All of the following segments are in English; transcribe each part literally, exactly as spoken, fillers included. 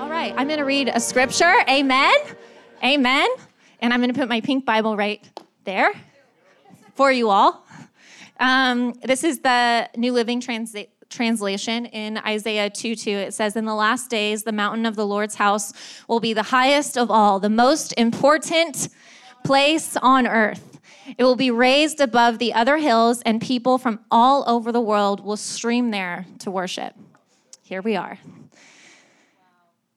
All right, I'm going to read a scripture. Amen. Amen. And I'm going to put my pink Bible right there for you all. Um, this is the New Living Translation. Translation in Isaiah two two, it says, "In the last days, the mountain of the Lord's house will be the highest of all, the most important place on earth. It will be raised above the other hills, and people from all over the world will stream there to worship." Here we are.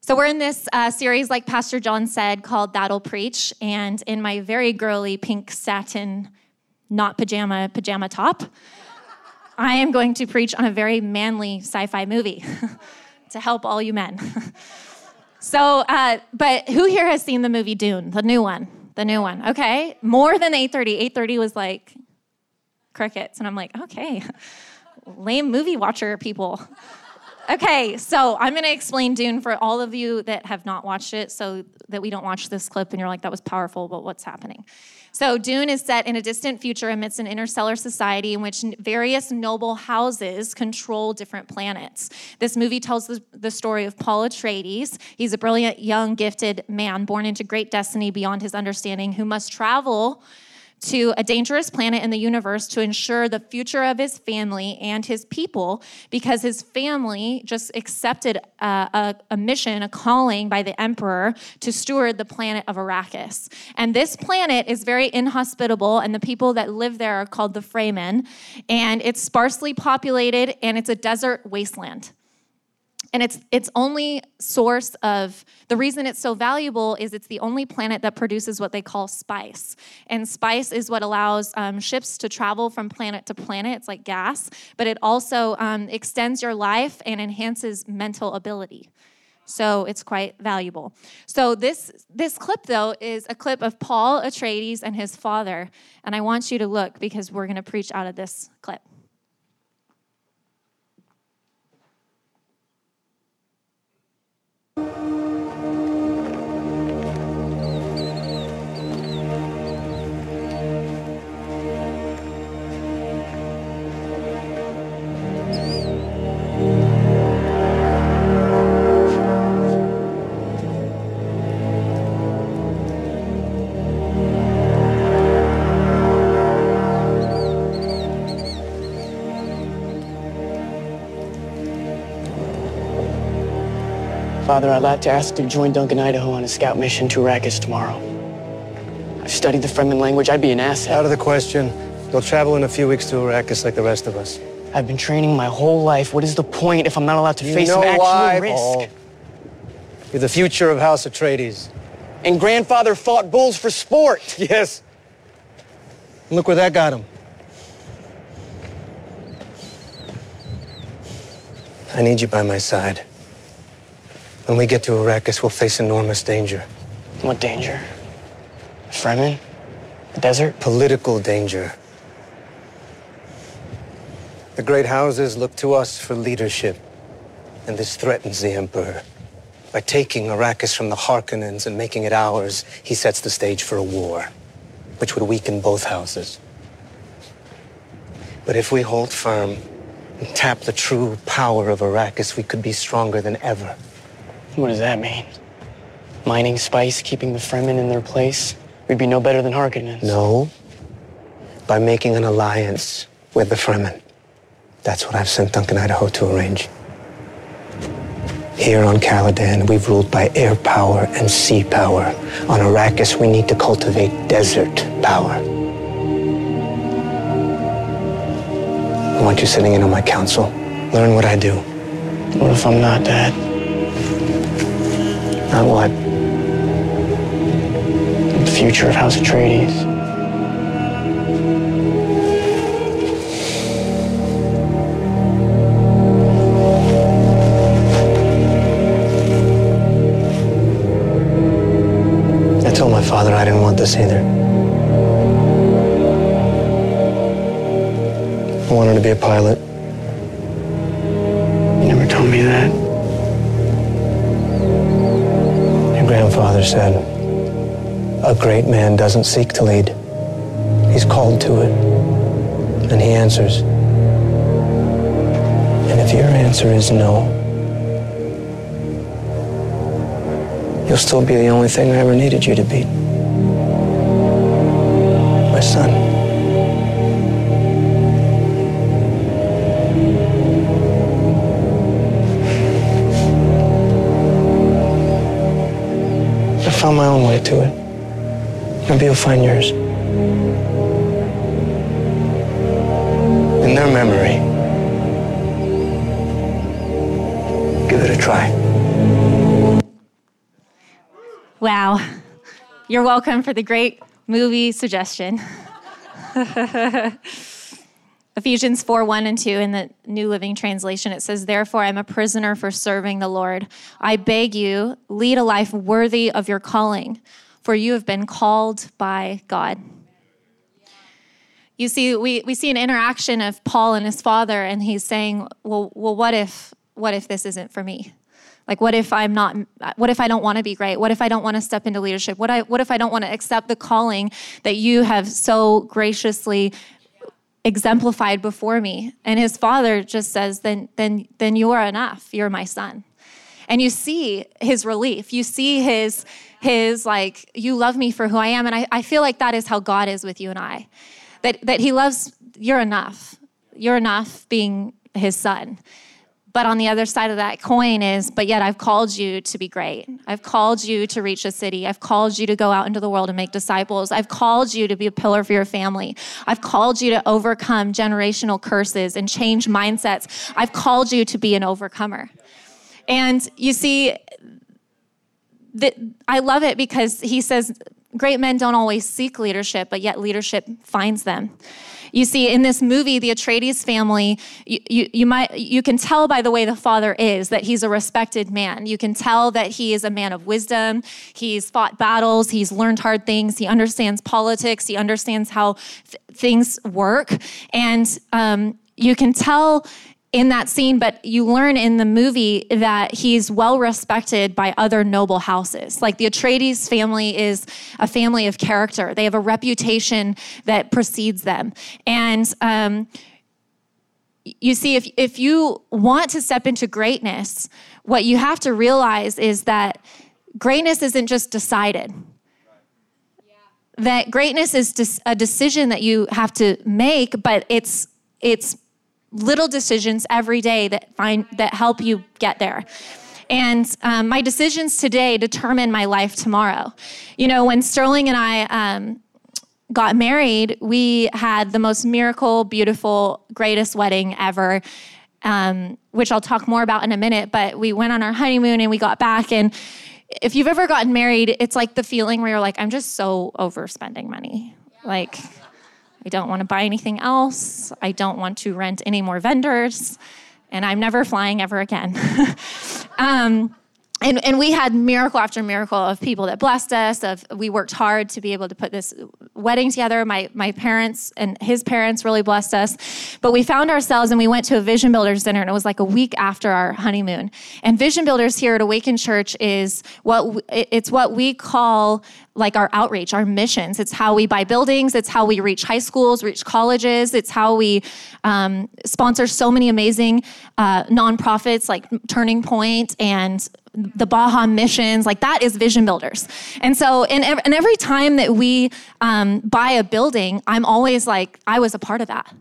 So we're in this uh, series, like Pastor John said, called That'll Preach, and in my very girly pink satin, not pajama, pajama top, I am going to preach on a very manly sci-fi movie to help all you men. so, uh, but who here has seen the movie Dune, the new one, the new one? Okay, more than eight thirty. eight thirty was like crickets, and I'm like, okay, lame movie watcher people. Okay, so I'm going to explain Dune for all of you that have not watched it so that we don't watch this clip and you're like, that was powerful, but what's happening? So Dune is set in a distant future amidst an interstellar society in which various noble houses control different planets. This movie tells the, the story of Paul Atreides. He's a brilliant, young, gifted man born into great destiny beyond his understanding who must travel to a dangerous planet in the universe to ensure the future of his family and his people, because his family just accepted a, a, a mission, a calling by the emperor to steward the planet of Arrakis. And this planet is very inhospitable, and the people that live there are called the Fremen, and it's sparsely populated, and it's a desert wasteland. And it's it's only source of, the reason it's so valuable is it's the only planet that produces what they call spice. And spice is what allows um, ships to travel from planet to planet. It's like gas, but it also um, extends your life and enhances mental ability. So it's quite valuable. So this this clip, though, is a clip of Paul Atreides and his father. And I want you to look because we're going to preach out of this clip. Father, I'd like to ask to join Duncan Idaho on a scout mission to Arrakis tomorrow. I've studied the Fremen language. I'd be an asset. Out of the question. They'll travel in a few weeks to Arrakis like the rest of us. I've been training my whole life. What is the point if I'm not allowed to you face know some actual why, risk? Paul. You're the future of House Atreides. And grandfather fought bulls for sport. Yes. And look where that got him. I need you by my side. When we get to Arrakis, we'll face enormous danger. What danger? Fremen? The desert? Political danger. The great houses look to us for leadership, and this threatens the Emperor. By taking Arrakis from the Harkonnens and making it ours, he sets the stage for a war, which would weaken both houses. But if we hold firm and tap the true power of Arrakis, we could be stronger than ever. What does that mean? Mining spice, keeping the Fremen in their place? We'd be no better than Harkonnens. No. By making an alliance with the Fremen. That's what I've sent Duncan Idaho to arrange. Here on Caladan, we've ruled by air power and sea power. On Arrakis, we need to cultivate desert power. I want you sitting in on my council. Learn what I do. What if I'm not, Dad? Not what? The future of House Atreides. Father, I didn't want this either. I wanted to be a pilot. You never told me that. Your grandfather said, a great man doesn't seek to lead. He's called to it, and he answers. And if your answer is no, you'll still be the only thing I ever needed you to be. My son. I found my own way to it. Maybe you'll find yours. In their memory, give it a try. Wow. You're welcome for the great movie suggestion. Ephesians four, one and two in the New Living Translation, it says, therefore, I'm a prisoner for serving the Lord. I beg you, lead a life worthy of your calling, for you have been called by God. You see, we, we see an interaction of Paul and his father, and he's saying, well, well, what if, what if this isn't for me? Like, what if I'm not, what if I don't want to be great? What if I don't want to step into leadership? What I, what if I don't want to accept the calling that you have so graciously exemplified before me? And his father just says, then, then, then you are enough. You're my son. And you see his relief. You see his, his like, you love me for who I am. And I, I feel like that is how God is with you and I, that, that he loves, you're enough. You're enough being his son. But on the other side of that coin is, but yet I've called you to be great. I've called you to reach a city. I've called you to go out into the world and make disciples. I've called you to be a pillar for your family. I've called you to overcome generational curses and change mindsets. I've called you to be an overcomer. And you see, the, I love it because he says, great men don't always seek leadership, but yet leadership finds them. You see, in this movie, the Atreides family, you, you, you might you can tell by the way the father is that he's a respected man. You can tell that he is a man of wisdom. He's fought battles. He's learned hard things. He understands politics. He understands how th- things work. And um, you can tell in that scene, but you learn in the movie that he's well respected by other noble houses. Like the Atreides family is a family of character. They have a reputation that precedes them. And um, you see, if if you want to step into greatness, what you have to realize is that greatness isn't just decided. Yeah. That greatness is a decision that you have to make, but it's it's little decisions every day that find that help you get there. And um, my decisions today determine my life tomorrow. You know, when Sterling and I um, got married, we had the most miracle, beautiful, greatest wedding ever, um, which I'll talk more about in a minute. But we went on our honeymoon and we got back. And if you've ever gotten married, it's like the feeling where you're like, I'm just so overspending money. Like, I don't want to buy anything else. I don't want to rent any more vendors. And I'm never flying ever again. um, and, and we had miracle after miracle of people that blessed us. Of we worked hard to be able to put this wedding together. My my parents and his parents really blessed us. But we found ourselves and we went to a Vision Builders dinner. And it was like a week after our honeymoon. And Vision Builders here at Awaken Church is what we, it's what we call like our outreach, our missions. It's how we buy buildings. It's how we reach high schools, reach colleges. It's how we um, sponsor so many amazing uh, nonprofits like Turning Point and the Baja Missions. Like that is Vision Builders. And so, and, and every time that we um, buy a building, I'm always like, I was a part of that.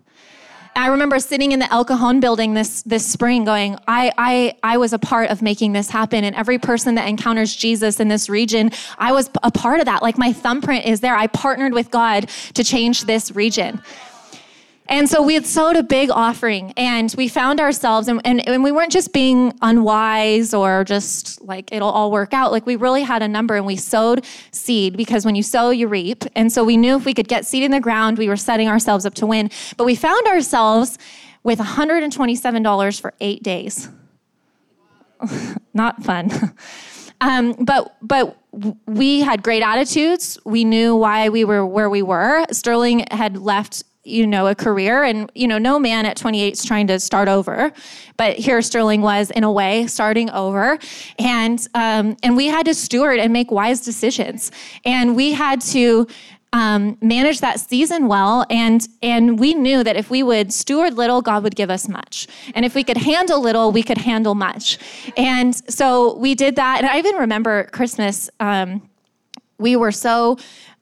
I remember sitting in the El Cajon building this this spring going, I, I I was a part of making this happen. And every person that encounters Jesus in this region, I was a part of that. Like my thumbprint is there. I partnered with God to change this region. And so we had sowed a big offering and we found ourselves, and, and, and we weren't just being unwise or just like, it'll all work out. Like we really had a number and we sowed seed because when you sow, you reap. And so we knew if we could get seed in the ground, we were setting ourselves up to win. But we found ourselves with one hundred twenty-seven dollars for eight days. Not fun. Um, but but we had great attitudes. We knew why we were where we were. Sterling had left, you know, a career, and, you know, no man at twenty-eight is trying to start over, but here Sterling was, in a way, starting over. And, um, and we had to steward and make wise decisions. And we had to, um, manage that season well. And, and we knew that if we would steward little, God would give us much. And if we could handle little, we could handle much. And so we did that. And I even remember Christmas, um, we were so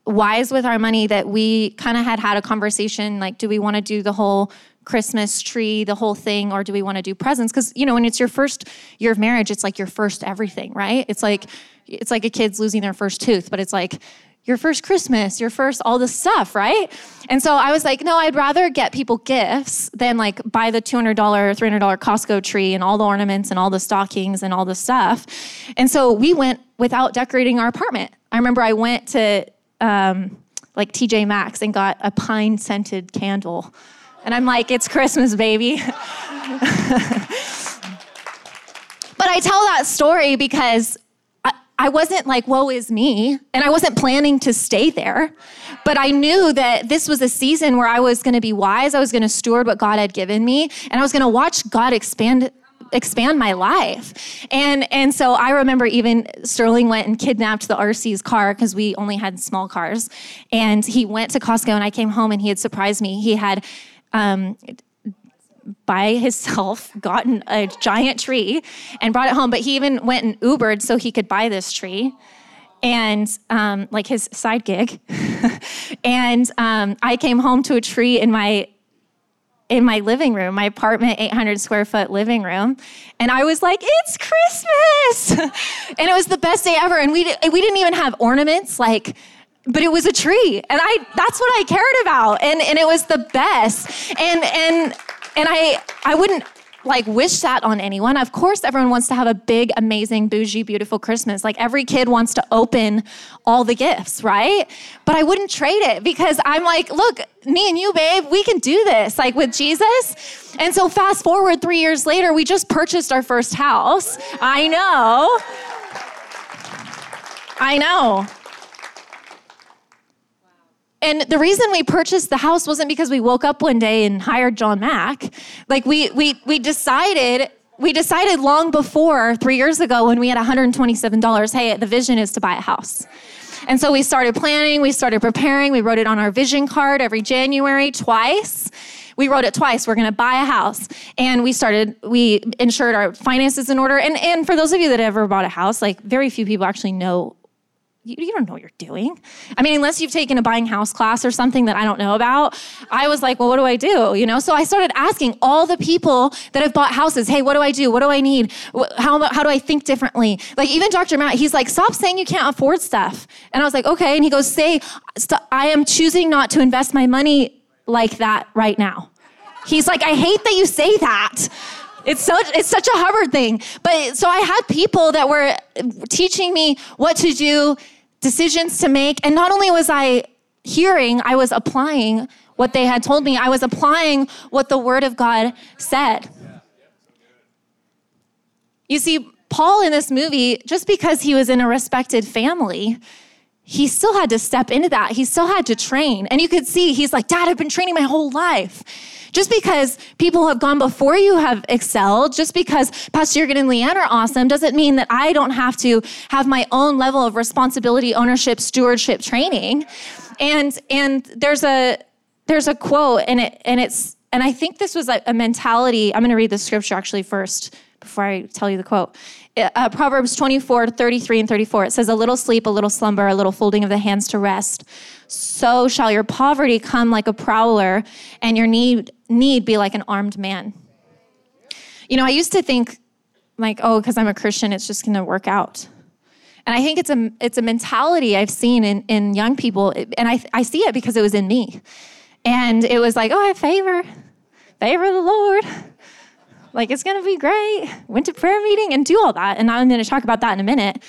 wise with our money that we kind of had had a conversation, like, do we want to do the whole Christmas tree, the whole thing, or do we want to do presents? Because, you know, when it's your first year of marriage, it's like your first everything, right? It's like, it's like a kid's losing their first tooth, but it's like your first Christmas, your first, all this stuff, right? And so I was like, no, I'd rather get people gifts than like buy the two hundred dollars, three hundred dollars Costco tree and all the ornaments and all the stockings and all the stuff. And so we went without decorating our apartment. I remember I went to um, like T J Maxx and got a pine scented candle. And I'm like, it's Christmas, baby. But I tell that story because I wasn't like, woe is me. And I wasn't planning to stay there. But I knew that this was a season where I was going to be wise. I was going to steward what God had given me. And I was going to watch God expand expand my life. And and so I remember even Sterling went and kidnapped the R C's car because we only had small cars. And he went to Costco, and I came home, and he had surprised me. He had... Um, by himself, gotten a giant tree and brought it home. But he even went and Ubered so he could buy this tree, and um, like his side gig. And um, I came home to a tree in my in my living room, my apartment, eight hundred square foot living room. And I was like, it's Christmas. And it was the best day ever. And we we didn't even have ornaments, like, but it was a tree. And I that's what I cared about. And and it was the best. And and And I, I wouldn't like wish that on anyone. Of course, everyone wants to have a big, amazing, bougie, beautiful Christmas. Like every kid wants to open all the gifts, right? But I wouldn't trade it because I'm like, look, me and you, babe, we can do this, like with Jesus. And so fast forward three years later, we just purchased our first house. I know. I know. And the reason we purchased the house wasn't because we woke up one day and hired John Mack. Like we we we decided we decided long before, three years ago, when we had one hundred twenty-seven dollars, hey, the vision is to buy a house. And so we started planning, we started preparing, we wrote it on our vision card every January twice. We wrote it twice. We're going to buy a house. And we started, we ensured our finances in order. And and for those of you that ever bought a house, like very few people actually know. You don't know what you're doing. I mean, unless you've taken a buying house class or something that I don't know about, I was like, well, what do I do? You know, so I started asking all the people that have bought houses, hey, what do I do? What do I need? How, how do I think differently? Like even Doctor Matt, he's like, stop saying you can't afford stuff. And I was like, okay. And he goes, say, I am choosing not to invest my money like that right now. He's like, I hate that you say that. It's so it's such a Hubbard thing. But so I had people that were teaching me what to do, decisions to make. And not only was I hearing, I was applying what they had told me. I was applying what the Word of God said. You see, Paul in this movie, just because he was in a respected family, he still had to step into that. He still had to train. And you could see, he's like, Dad, I've been training my whole life. Just because people who have gone before you have excelled, just because Pastor Jurgen and Leanne are awesome, doesn't mean that I don't have to have my own level of responsibility, ownership, stewardship training. And and there's a there's a quote, and it and it's and I think this was like a mentality. I'm going to read the scripture actually first before I tell you the quote. Uh, Proverbs twenty-four, thirty-three, and thirty-four. It says, a little sleep, a little slumber, a little folding of the hands to rest. So shall your poverty come like a prowler, and your need need be like an armed man. You know, I used to think like, oh, because I'm a Christian, it's just going to work out. And I think it's a it's a mentality I've seen in, in young people. And I, I see it because it was in me. And it was like, oh, I favor, favor the Lord. Like, it's going to be great. Went to prayer meeting and do all that. And I'm going to talk about that in a minute. Right,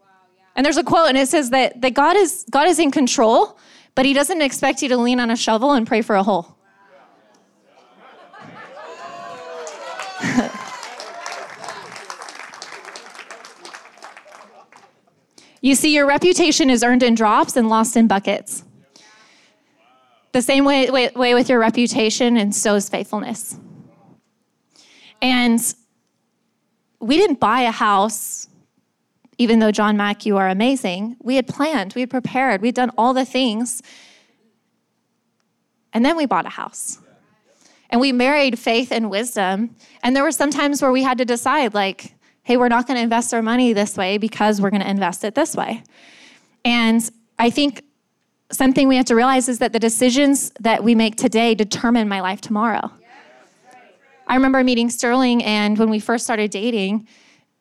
right. Wow, yeah. And there's a quote, and it says that, that God is God is in control, but he doesn't expect you to lean on a shovel and pray for a hole. You see, your reputation is earned in drops and lost in buckets. The same way, way, way with your reputation, and so is faithfulness. And we didn't buy a house, even though, John Mack, you are amazing. We had planned, we had prepared, we'd done all the things. And then we bought a house. And we married faith and wisdom. And there were some times where we had to decide, like, hey, we're not going to invest our money this way because we're going to invest it this way. And I think something we have to realize is that the decisions that we make today determine my life tomorrow. I remember meeting Sterling, and when we first started dating,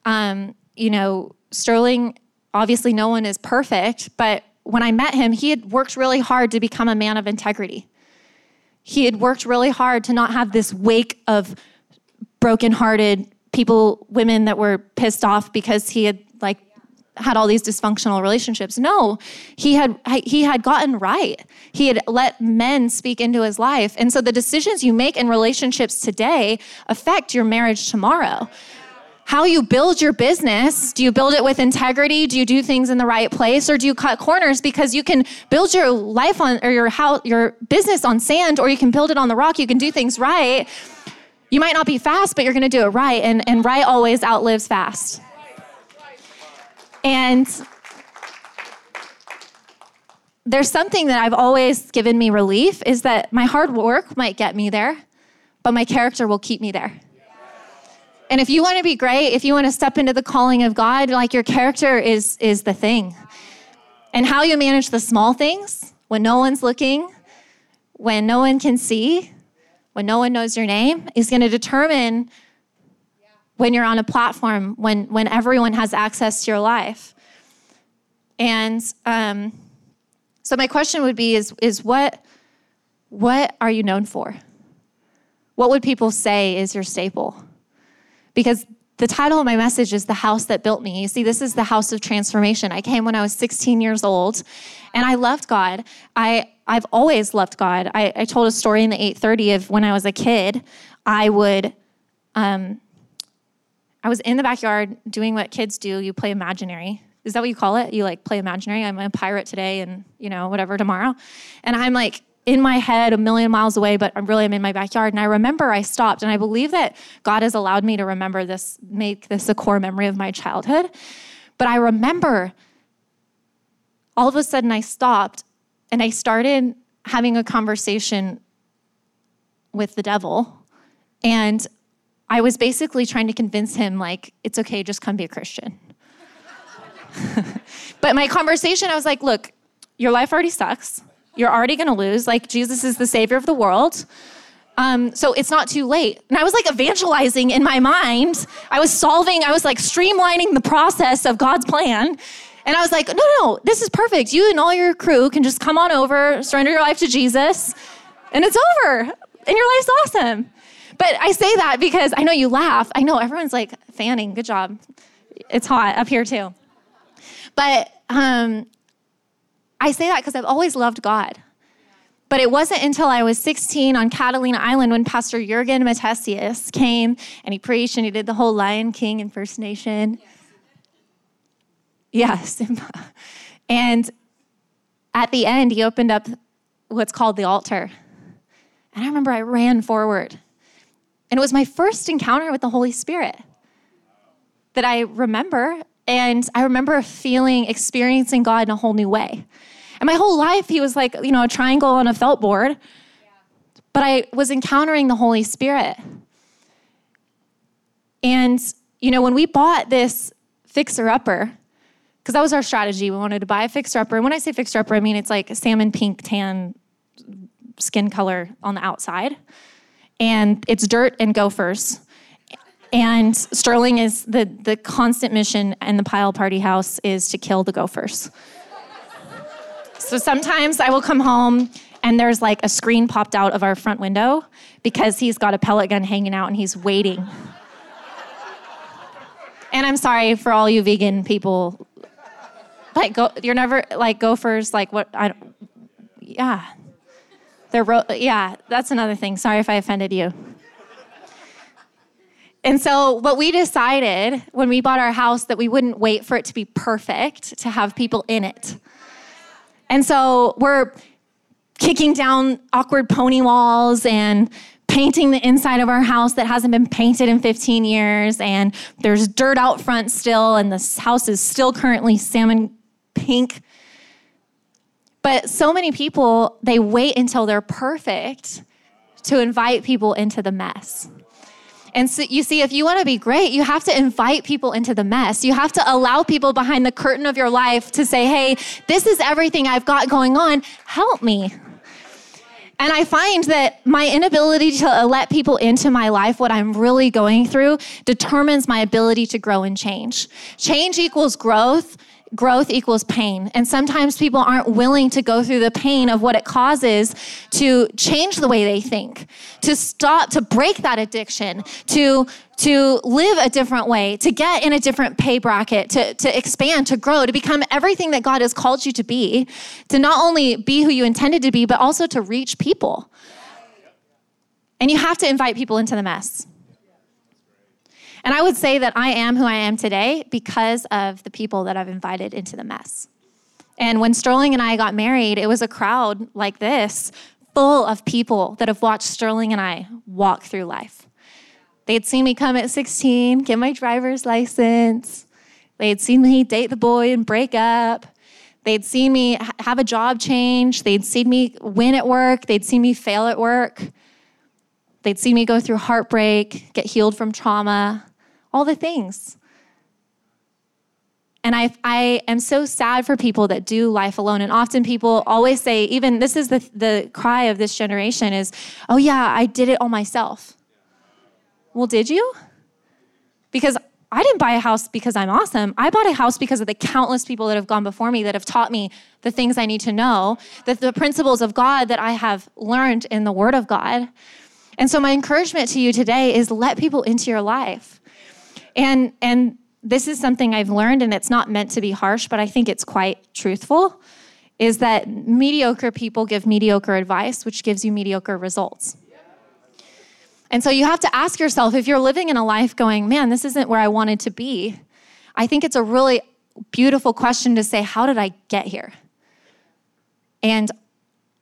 um, you know, Sterling, obviously no one is perfect, but when I met him, he had worked really hard to become a man of integrity. He had worked really hard to not have this wake of brokenhearted people, women that were pissed off because he had like had all these dysfunctional relationships. No, he had he had gotten right. He had let men speak into his life. And so the decisions you make in relationships today affect your marriage tomorrow. How you build your business, do you build it with integrity? Do you do things in the right place, or do you cut corners? Because you can build your life on, or your house, your business on sand, or you can build it on the rock. You can do things right. You might not be fast, but you're gonna do it right. And, and right always outlives fast. And there's something that I've always given me relief is that my hard work might get me there, but my character will keep me there. And if you want to be great, if you want to step into the calling of God, like your character is is the thing. And how you manage the small things when no one's looking, when no one can see, when no one knows your name, is going to determine when you're on a platform, when when everyone has access to your life. And um, so my question would be is is what what are you known for? What would people say is your staple? Because the title of my message is The House That Built Me. You see, this is the house of transformation. I came when I was sixteen years old, and I loved God. I, I've always loved God. I, I told a story in the eight thirty of when I was a kid. I would, um, I was in the backyard doing what kids do. You play imaginary. Is that what you call it? You like play imaginary? I'm a pirate today and, you know, whatever tomorrow. And I'm like, in my head a million miles away, but I'm really I'm in my backyard. And I remember I stopped, and I believe that God has allowed me to remember this, make this a core memory of my childhood. But I remember all of a sudden I stopped, and I started having a conversation with the devil. And I was basically trying to convince him, like, it's okay, just come be a Christian. But my conversation, I was like, look, your life already sucks. You're already going to lose. Like, Jesus is the savior of the world. Um, so it's not too late. And I was like evangelizing in my mind. I was solving, I was like streamlining the process of God's plan. And I was like, no, no, no, this is perfect. You and all your crew can just come on over, surrender your life to Jesus, and it's over. And your life's awesome. But I say that because I know you laugh. I know everyone's like fanning. Good job. It's hot up here too. But, um, I say that because I've always loved God. But it wasn't until I was sixteen on Catalina Island when Pastor Jurgen Matthesius came and he preached and he did the whole Lion King impersonation. Yeah, Simba. And at the end, he opened up what's called the altar. And I remember I ran forward. And it was my first encounter with the Holy Spirit that I remember. And I remember feeling, experiencing God in a whole new way. And my whole life, he was like, you know, a triangle on a felt board. Yeah. But I was encountering the Holy Spirit. And, you know, when we bought this fixer-upper, because that was our strategy. We wanted to buy a fixer-upper. And when I say fixer-upper, I mean it's like a salmon pink tan skin color on the outside. And it's dirt and gophers. And Sterling is, the, the constant mission in the pile party house is to kill the gophers. So sometimes I will come home and there's like a screen popped out of our front window because he's got a pellet gun hanging out and he's waiting. And I'm sorry for all you vegan people. Like, go, you're never, like gophers, like what, I don't, yeah. They're, ro- yeah, that's another thing. Sorry if I offended you. And so what we decided when we bought our house, that we wouldn't wait for it to be perfect to have people in it. And so we're kicking down awkward pony walls and painting the inside of our house that hasn't been painted in fifteen years. And there's dirt out front still, and this house is still currently salmon pink. But so many people, they wait until they're perfect to invite people into the mess. And so you see, if you want to be great, you have to invite people into the mess. You have to allow people behind the curtain of your life to say, hey, this is everything I've got going on. Help me. And I find that my inability to let people into my life, what I'm really going through, determines my ability to grow and change. Change equals growth. Growth equals pain. And sometimes people aren't willing to go through the pain of what it causes to change the way they think, to stop, to break that addiction, to, to live a different way, to get in a different pay bracket, to, to expand, to grow, to become everything that God has called you to be, to not only be who you intended to be, but also to reach people. And you have to invite people into the mess. And I would say that I am who I am today because of the people that I've invited into the mess. And when Sterling and I got married, it was a crowd like this, full of people that have watched Sterling and I walk through life. They had seen me come at sixteen, get my driver's license. They had seen me date the boy and break up. They'd seen me have a job change. They'd seen me win at work. They'd seen me fail at work. They'd seen me go through heartbreak, get healed from trauma. All the things. And I I am so sad for people that do life alone. And often people always say, even this is the, the cry of this generation is, oh yeah, I did it all myself. Well, did you? Because I didn't buy a house because I'm awesome. I bought a house because of the countless people that have gone before me that have taught me the things I need to know, that the principles of God that I have learned in the Word of God. And so my encouragement to you today is let people into your life. And and this is something I've learned, and it's not meant to be harsh, but I think it's quite truthful, is that mediocre people give mediocre advice, which gives you mediocre results. And so you have to ask yourself, if you're living in a life going, man, this isn't where I wanted to be, I think it's a really beautiful question to say, how did I get here? And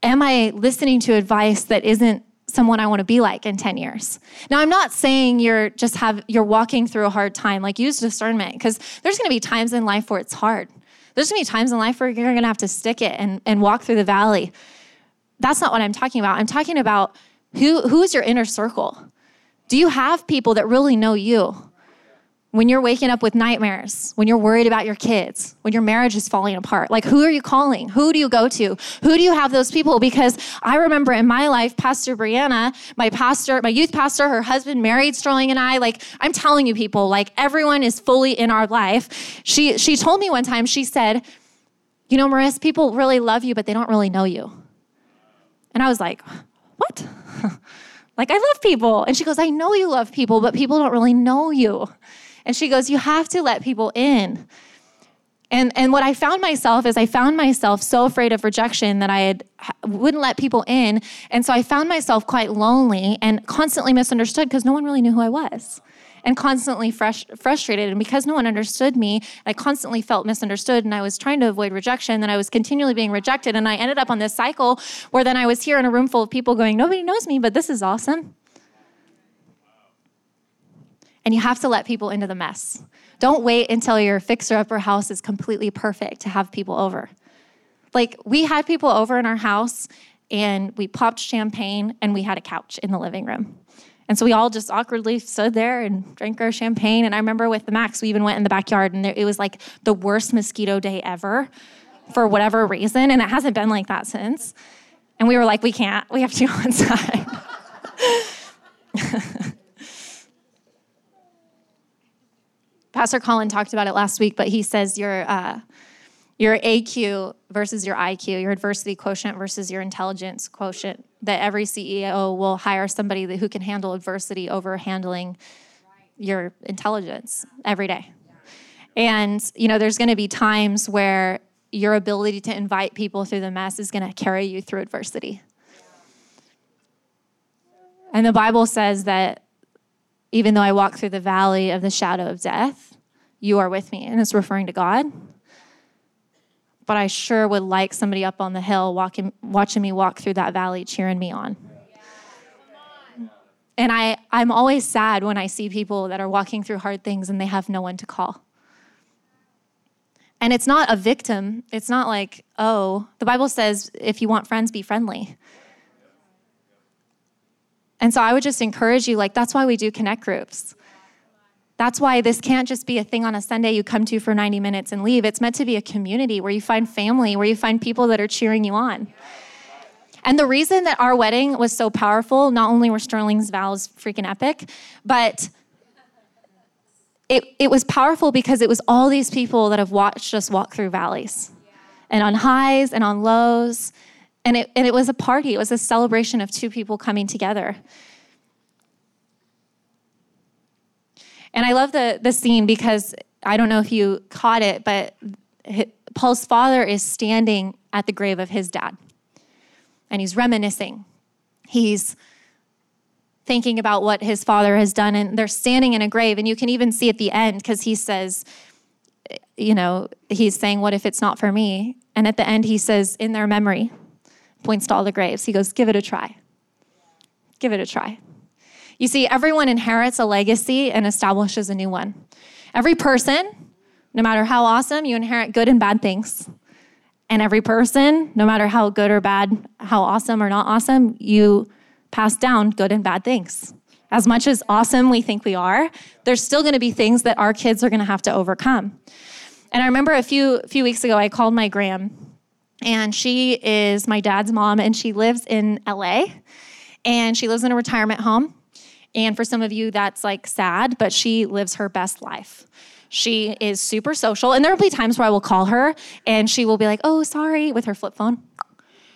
am I listening to advice that isn't someone I want to be like in ten years. Now, I'm not saying you're just have you're walking through a hard time. Like, use discernment, because there's going to be times in life where it's hard. There's going to be times in life where you're going to have to stick it and, and walk through the valley. That's not what I'm talking about. I'm talking about who who is your inner circle? Do you have people that really know you? When you're waking up with nightmares, when you're worried about your kids, when your marriage is falling apart, like, who are you calling? Who do you go to? Who do you have those people? Because I remember in my life, Pastor Brianna, my pastor, my youth pastor, her husband married Sterling and I, like, I'm telling you people, like, everyone is fully in our life. She she told me one time, she said, you know, Maris, people really love you, but they don't really know you. And I was like, what? Like, I love people. And she goes, I know you love people, but people don't really know you. And she goes, you have to let people in. And and what I found myself is I found myself so afraid of rejection that I had, wouldn't let people in. And so I found myself quite lonely and constantly misunderstood because no one really knew who I was, and constantly fresh, frustrated. And because no one understood me, I constantly felt misunderstood, and I was trying to avoid rejection. Then I was continually being rejected. And I ended up on this cycle where then I was here in a room full of people going, nobody knows me, but this is awesome. And you have to let people into the mess. Don't wait until your fixer-upper house is completely perfect to have people over. Like, we had people over in our house, and we popped champagne, and we had a couch in the living room. And so we all just awkwardly stood there and drank our champagne. And I remember with the Max, we even went in the backyard, and it was like the worst mosquito day ever for whatever reason. And it hasn't been like that since. And we were like, we can't. We have to go inside. Pastor Colin talked about it last week, but he says your uh, your A Q versus your I Q, your adversity quotient versus your intelligence quotient, that every C E O will hire somebody that, who can handle adversity over handling your intelligence every day. And, you know, there's going to be times where your ability to invite people through the mess is going to carry you through adversity. And the Bible says that Even though I walk through the valley of the shadow of death, you are with me. And it's referring to God. But I sure would like somebody up on the hill walking, watching me walk through that valley, cheering me on. And I, I'm always sad when I see people that are walking through hard things and they have no one to call. And it's not a victim. It's not like, oh, the Bible says, if you want friends, be friendly. And so I would just encourage you, like, that's why we do connect groups. That's why this can't just be a thing on a Sunday you come to for ninety minutes and leave. It's meant to be a community where you find family, where you find people that are cheering you on. And the reason that our wedding was so powerful, not only were Sterling's vows freaking epic, but it it was powerful because it was all these people that have watched us walk through valleys and on highs and on lows. And it and it was a party. It was a celebration of two people coming together. And I love the, the scene because I don't know if you caught it, but Paul's father is standing at the grave of his dad. And he's reminiscing. He's thinking about what his father has done. And they're standing in a grave. And you can even see at the end, because he says, you know, he's saying, what if it's not for me? And at the end, he says, in their memory, points to all the graves. He goes, give it a try. Give it a try. You see, everyone inherits a legacy and establishes a new one. Every person, no matter how awesome, you inherit good and bad things. And every person, no matter how good or bad, how awesome or not awesome, you pass down good and bad things. As much as awesome we think we are, there's still going to be things that our kids are going to have to overcome. And I remember a few few weeks ago, I called my gram, and she is my dad's mom, and she lives in L A, and she lives in a retirement home. And for some of you, that's like sad, but she lives her best life. She is super social, and there will be times where I will call her, and she will be like, oh, sorry, with her flip phone.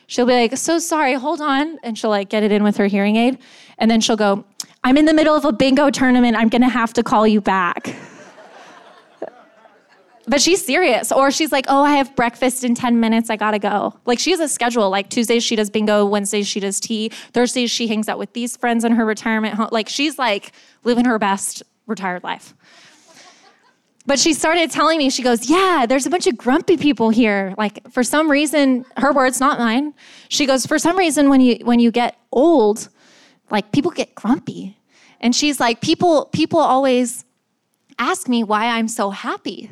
She'll be like, so sorry, hold on, and she'll like get it in with her hearing aid, and then she'll go, I'm in the middle of a bingo tournament, I'm gonna have to call you back. But she's serious, or she's like, oh, I have breakfast in ten minutes, I gotta go. Like, she has a schedule, like Tuesdays she does bingo, Wednesdays she does tea, Thursdays she hangs out with these friends in her retirement home. Like, she's like living her best retired life. But she started telling me, she goes, yeah, there's a bunch of grumpy people here. Like, for some reason, her words, not mine. She goes, for some reason, when you when you get old, like, people get grumpy. And she's like, people people always ask me why I'm so happy.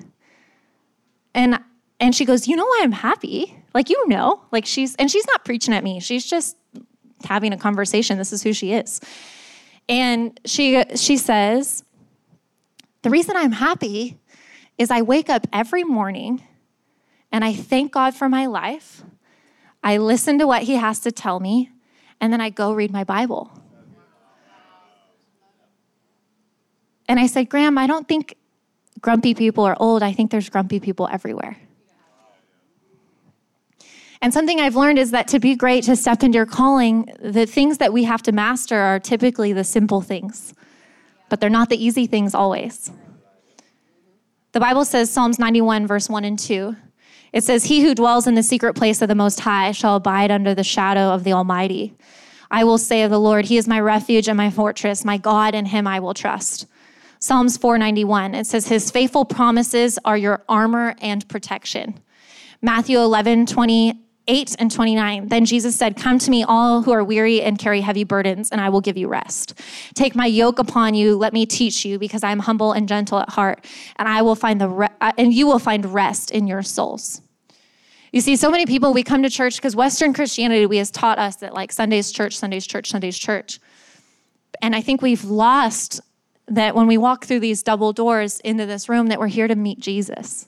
And and she goes, you know why I'm happy? Like, you know. Like, she's, and she's not preaching at me. She's just having a conversation. This is who she is. And she she says, the reason I'm happy is I wake up every morning and I thank God for my life. I listen to what he has to tell me, and then I go read my Bible. And I said, Graham, I don't think grumpy people are old. I think there's grumpy people everywhere. And something I've learned is that to be great, to step into your calling, the things that we have to master are typically the simple things. But they're not the easy things always. The Bible says, Psalms ninety-one, verse one and two, it says, he who dwells in the secret place of the Most High shall abide under the shadow of the Almighty. I will say of the Lord, he is my refuge and my fortress, my God, in him I will trust. Psalms four ninety-one, it says, his faithful promises are your armor and protection. Matthew eleven twenty-eight and twenty-nine, then Jesus said, come to me all who are weary and carry heavy burdens, and I will give you rest. Take my yoke upon you, let me teach you, because I am humble and gentle at heart, and I will find the re- and you will find rest in your souls. You see, so many people, we come to church because Western Christianity we has taught us that like Sunday's church, Sunday's church, Sunday's church. And I think we've lost that when we walk through these double doors into this room that we're here to meet Jesus.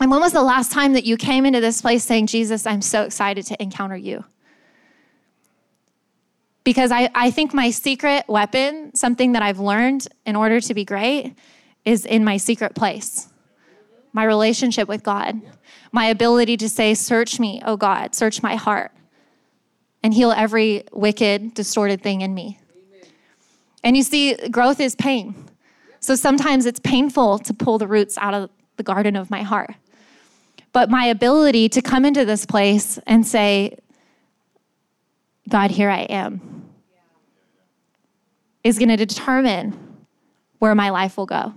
And when was the last time that you came into this place saying, Jesus, I'm so excited to encounter you? Because I, I think my secret weapon, something that I've learned in order to be great, is in my secret place, my relationship with God, my ability to say, search me, oh God, search my heart, and heal every wicked, distorted thing in me. Amen. And you see, growth is pain. So sometimes it's painful to pull the roots out of the garden of my heart. But my ability to come into this place and say, God, here I am. is going to determine where my life will go.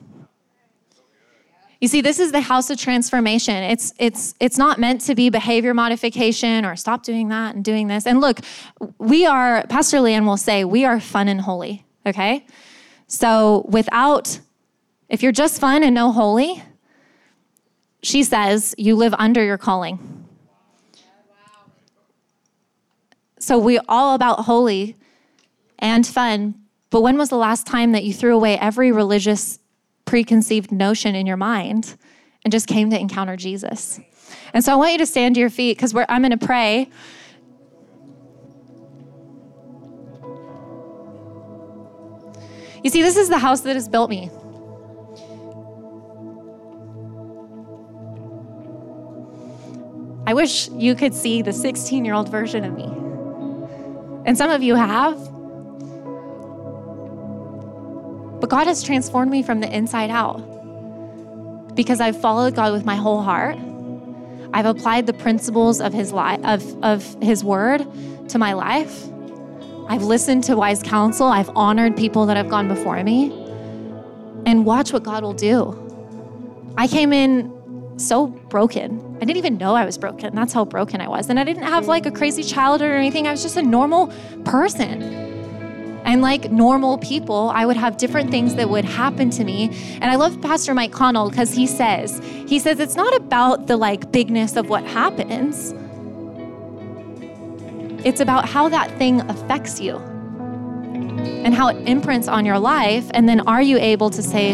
You see, this is the house of transformation. It's it's it's not meant to be behavior modification or stop doing that and doing this. And look, we are, Pastor Leanne will say, we are fun and holy, okay? So without, if you're just fun and no holy, she says you live under your calling. So we're all about holy and fun, but when was the last time that you threw away every religious preconceived notion in your mind and just came to encounter Jesus? And so I want you to stand to your feet because we're I'm going to pray. You see, this is the house that has built me. I wish you could see the sixteen-year-old version of me. And some of you have. But God has transformed me from the inside out because I've followed God with my whole heart. I've applied the principles of his, li- of, of his word to my life. I've listened to wise counsel. I've honored people that have gone before me. And watch what God will do. I came in so broken. I didn't even know I was broken. That's how broken I was. And I didn't have like a crazy childhood or anything. I was just a normal person. And like normal people, I would have different things that would happen to me. And I love Pastor Mike Connell because he says, he says it's not about the like bigness of what happens. It's about how that thing affects you and how it imprints on your life. And then are you able to say,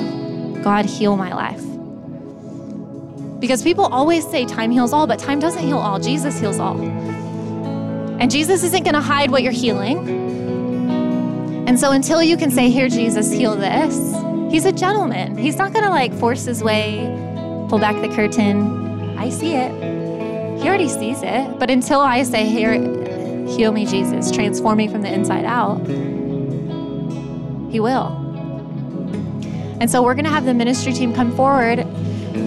God, heal my life? Because people always say time heals all, but time doesn't heal all. Jesus heals all. And Jesus isn't going to hide what you're healing. And so until you can say, here, Jesus, heal this, he's a gentleman. He's not going to like force his way, pull back the curtain. I see it. He already sees it. But until I say, here, heal me, Jesus, transform me from the inside out, he will. And so we're going to have the ministry team come forward.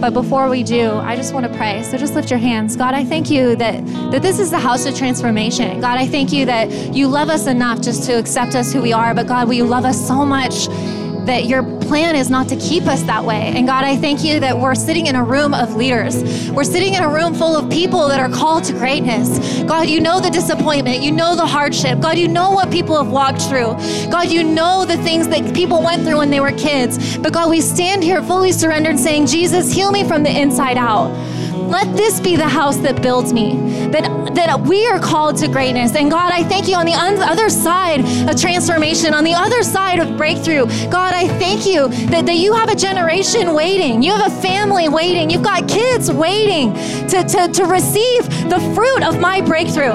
But before we do, I just want to pray. So just lift your hands. God, I thank you that, that this is the house of transformation. God, I thank you that you love us enough just to accept us who we are. But God, will you love us so much that your plan is not to keep us that way. And God, I thank you that we're sitting in a room of leaders. We're sitting in a room full of people that are called to greatness. God, you know the disappointment. You know the hardship. God, you know what people have walked through. God, you know the things that people went through when they were kids. But God, we stand here fully surrendered saying, Jesus, heal me from the inside out. Let this be the house that builds me, that, that we are called to greatness. And God, I thank you on the un- other side of transformation, on the other side of breakthrough. God, I thank you that, that you have a generation waiting. You have a family waiting. You've got kids waiting to, to, to receive the fruit of my breakthrough.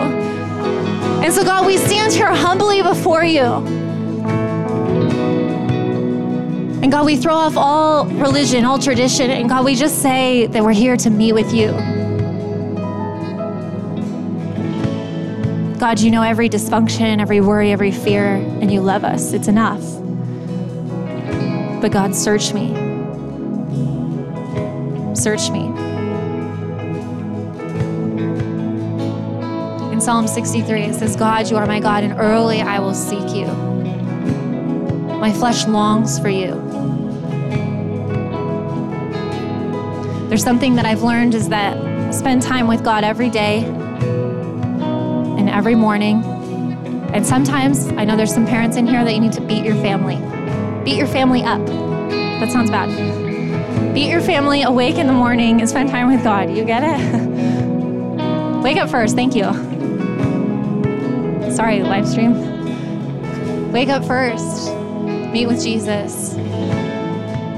And so God, we stand here humbly before you. And God, we throw off all religion, all tradition, and God, we just say that we're here to meet with you. God, you know every dysfunction, every worry, every fear, and you love us. It's enough. But God, search me. Search me. In Psalm sixty-three, it says, God, you are my God, and early I will seek you. My flesh longs for you. There's something that I've learned is that I spend time with God every day and every morning. And sometimes, I know there's some parents in here that you need to beat your family. Beat your family up. That sounds bad. Beat your family awake in the morning and spend time with God. You get it? Wake up first, thank you. Sorry, live stream. Wake up first. Meet with Jesus.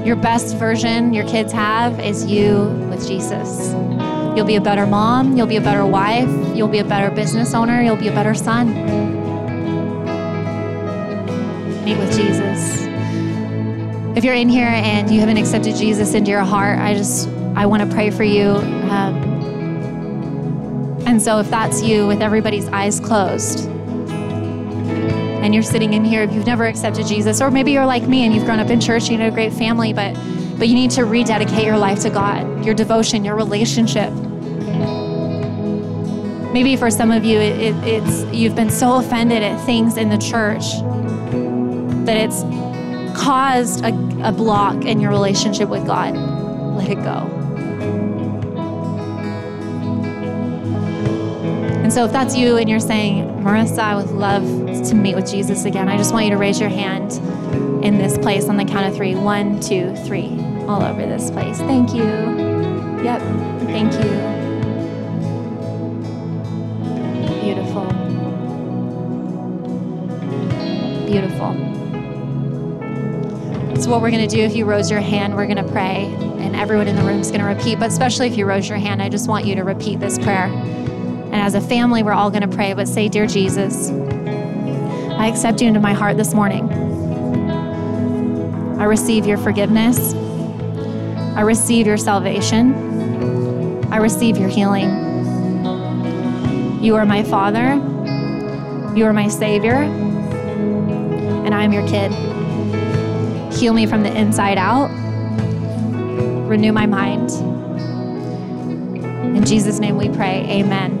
Your best version your kids have is you with Jesus. You'll be a better mom, you'll be a better wife, you'll be a better business owner, you'll be a better son. Meet with Jesus. If you're in here and you haven't accepted Jesus into your heart, I just, I want to pray for you. Um, and so if that's you with everybody's eyes closed, and you're sitting in here, if you've never accepted Jesus, or maybe you're like me and you've grown up in church, you know, a great family, but but you need to rededicate your life to God, your devotion, your relationship. Maybe for some of you, it, it, it's you've been so offended at things in the church that it's caused a, a block in your relationship with God, let it go. And so if that's you and you're saying, Marissa, I would love to meet with Jesus again, I just want you to raise your hand in this place on the count of three. One, two, three, all over this place. Thank you. Yep, thank you. Beautiful. Beautiful. So what we're gonna do, if you rose your hand, we're gonna pray, and everyone in the room is gonna repeat, but especially if you rose your hand, I just want you to repeat this prayer. And as a family, we're all gonna pray, but say, Dear Jesus, I accept you into my heart this morning. I receive your forgiveness. I receive your salvation. I receive your healing. You are my Father. You are my Savior. And I am your kid. Heal me from the inside out. Renew my mind. In Jesus' name we pray, amen.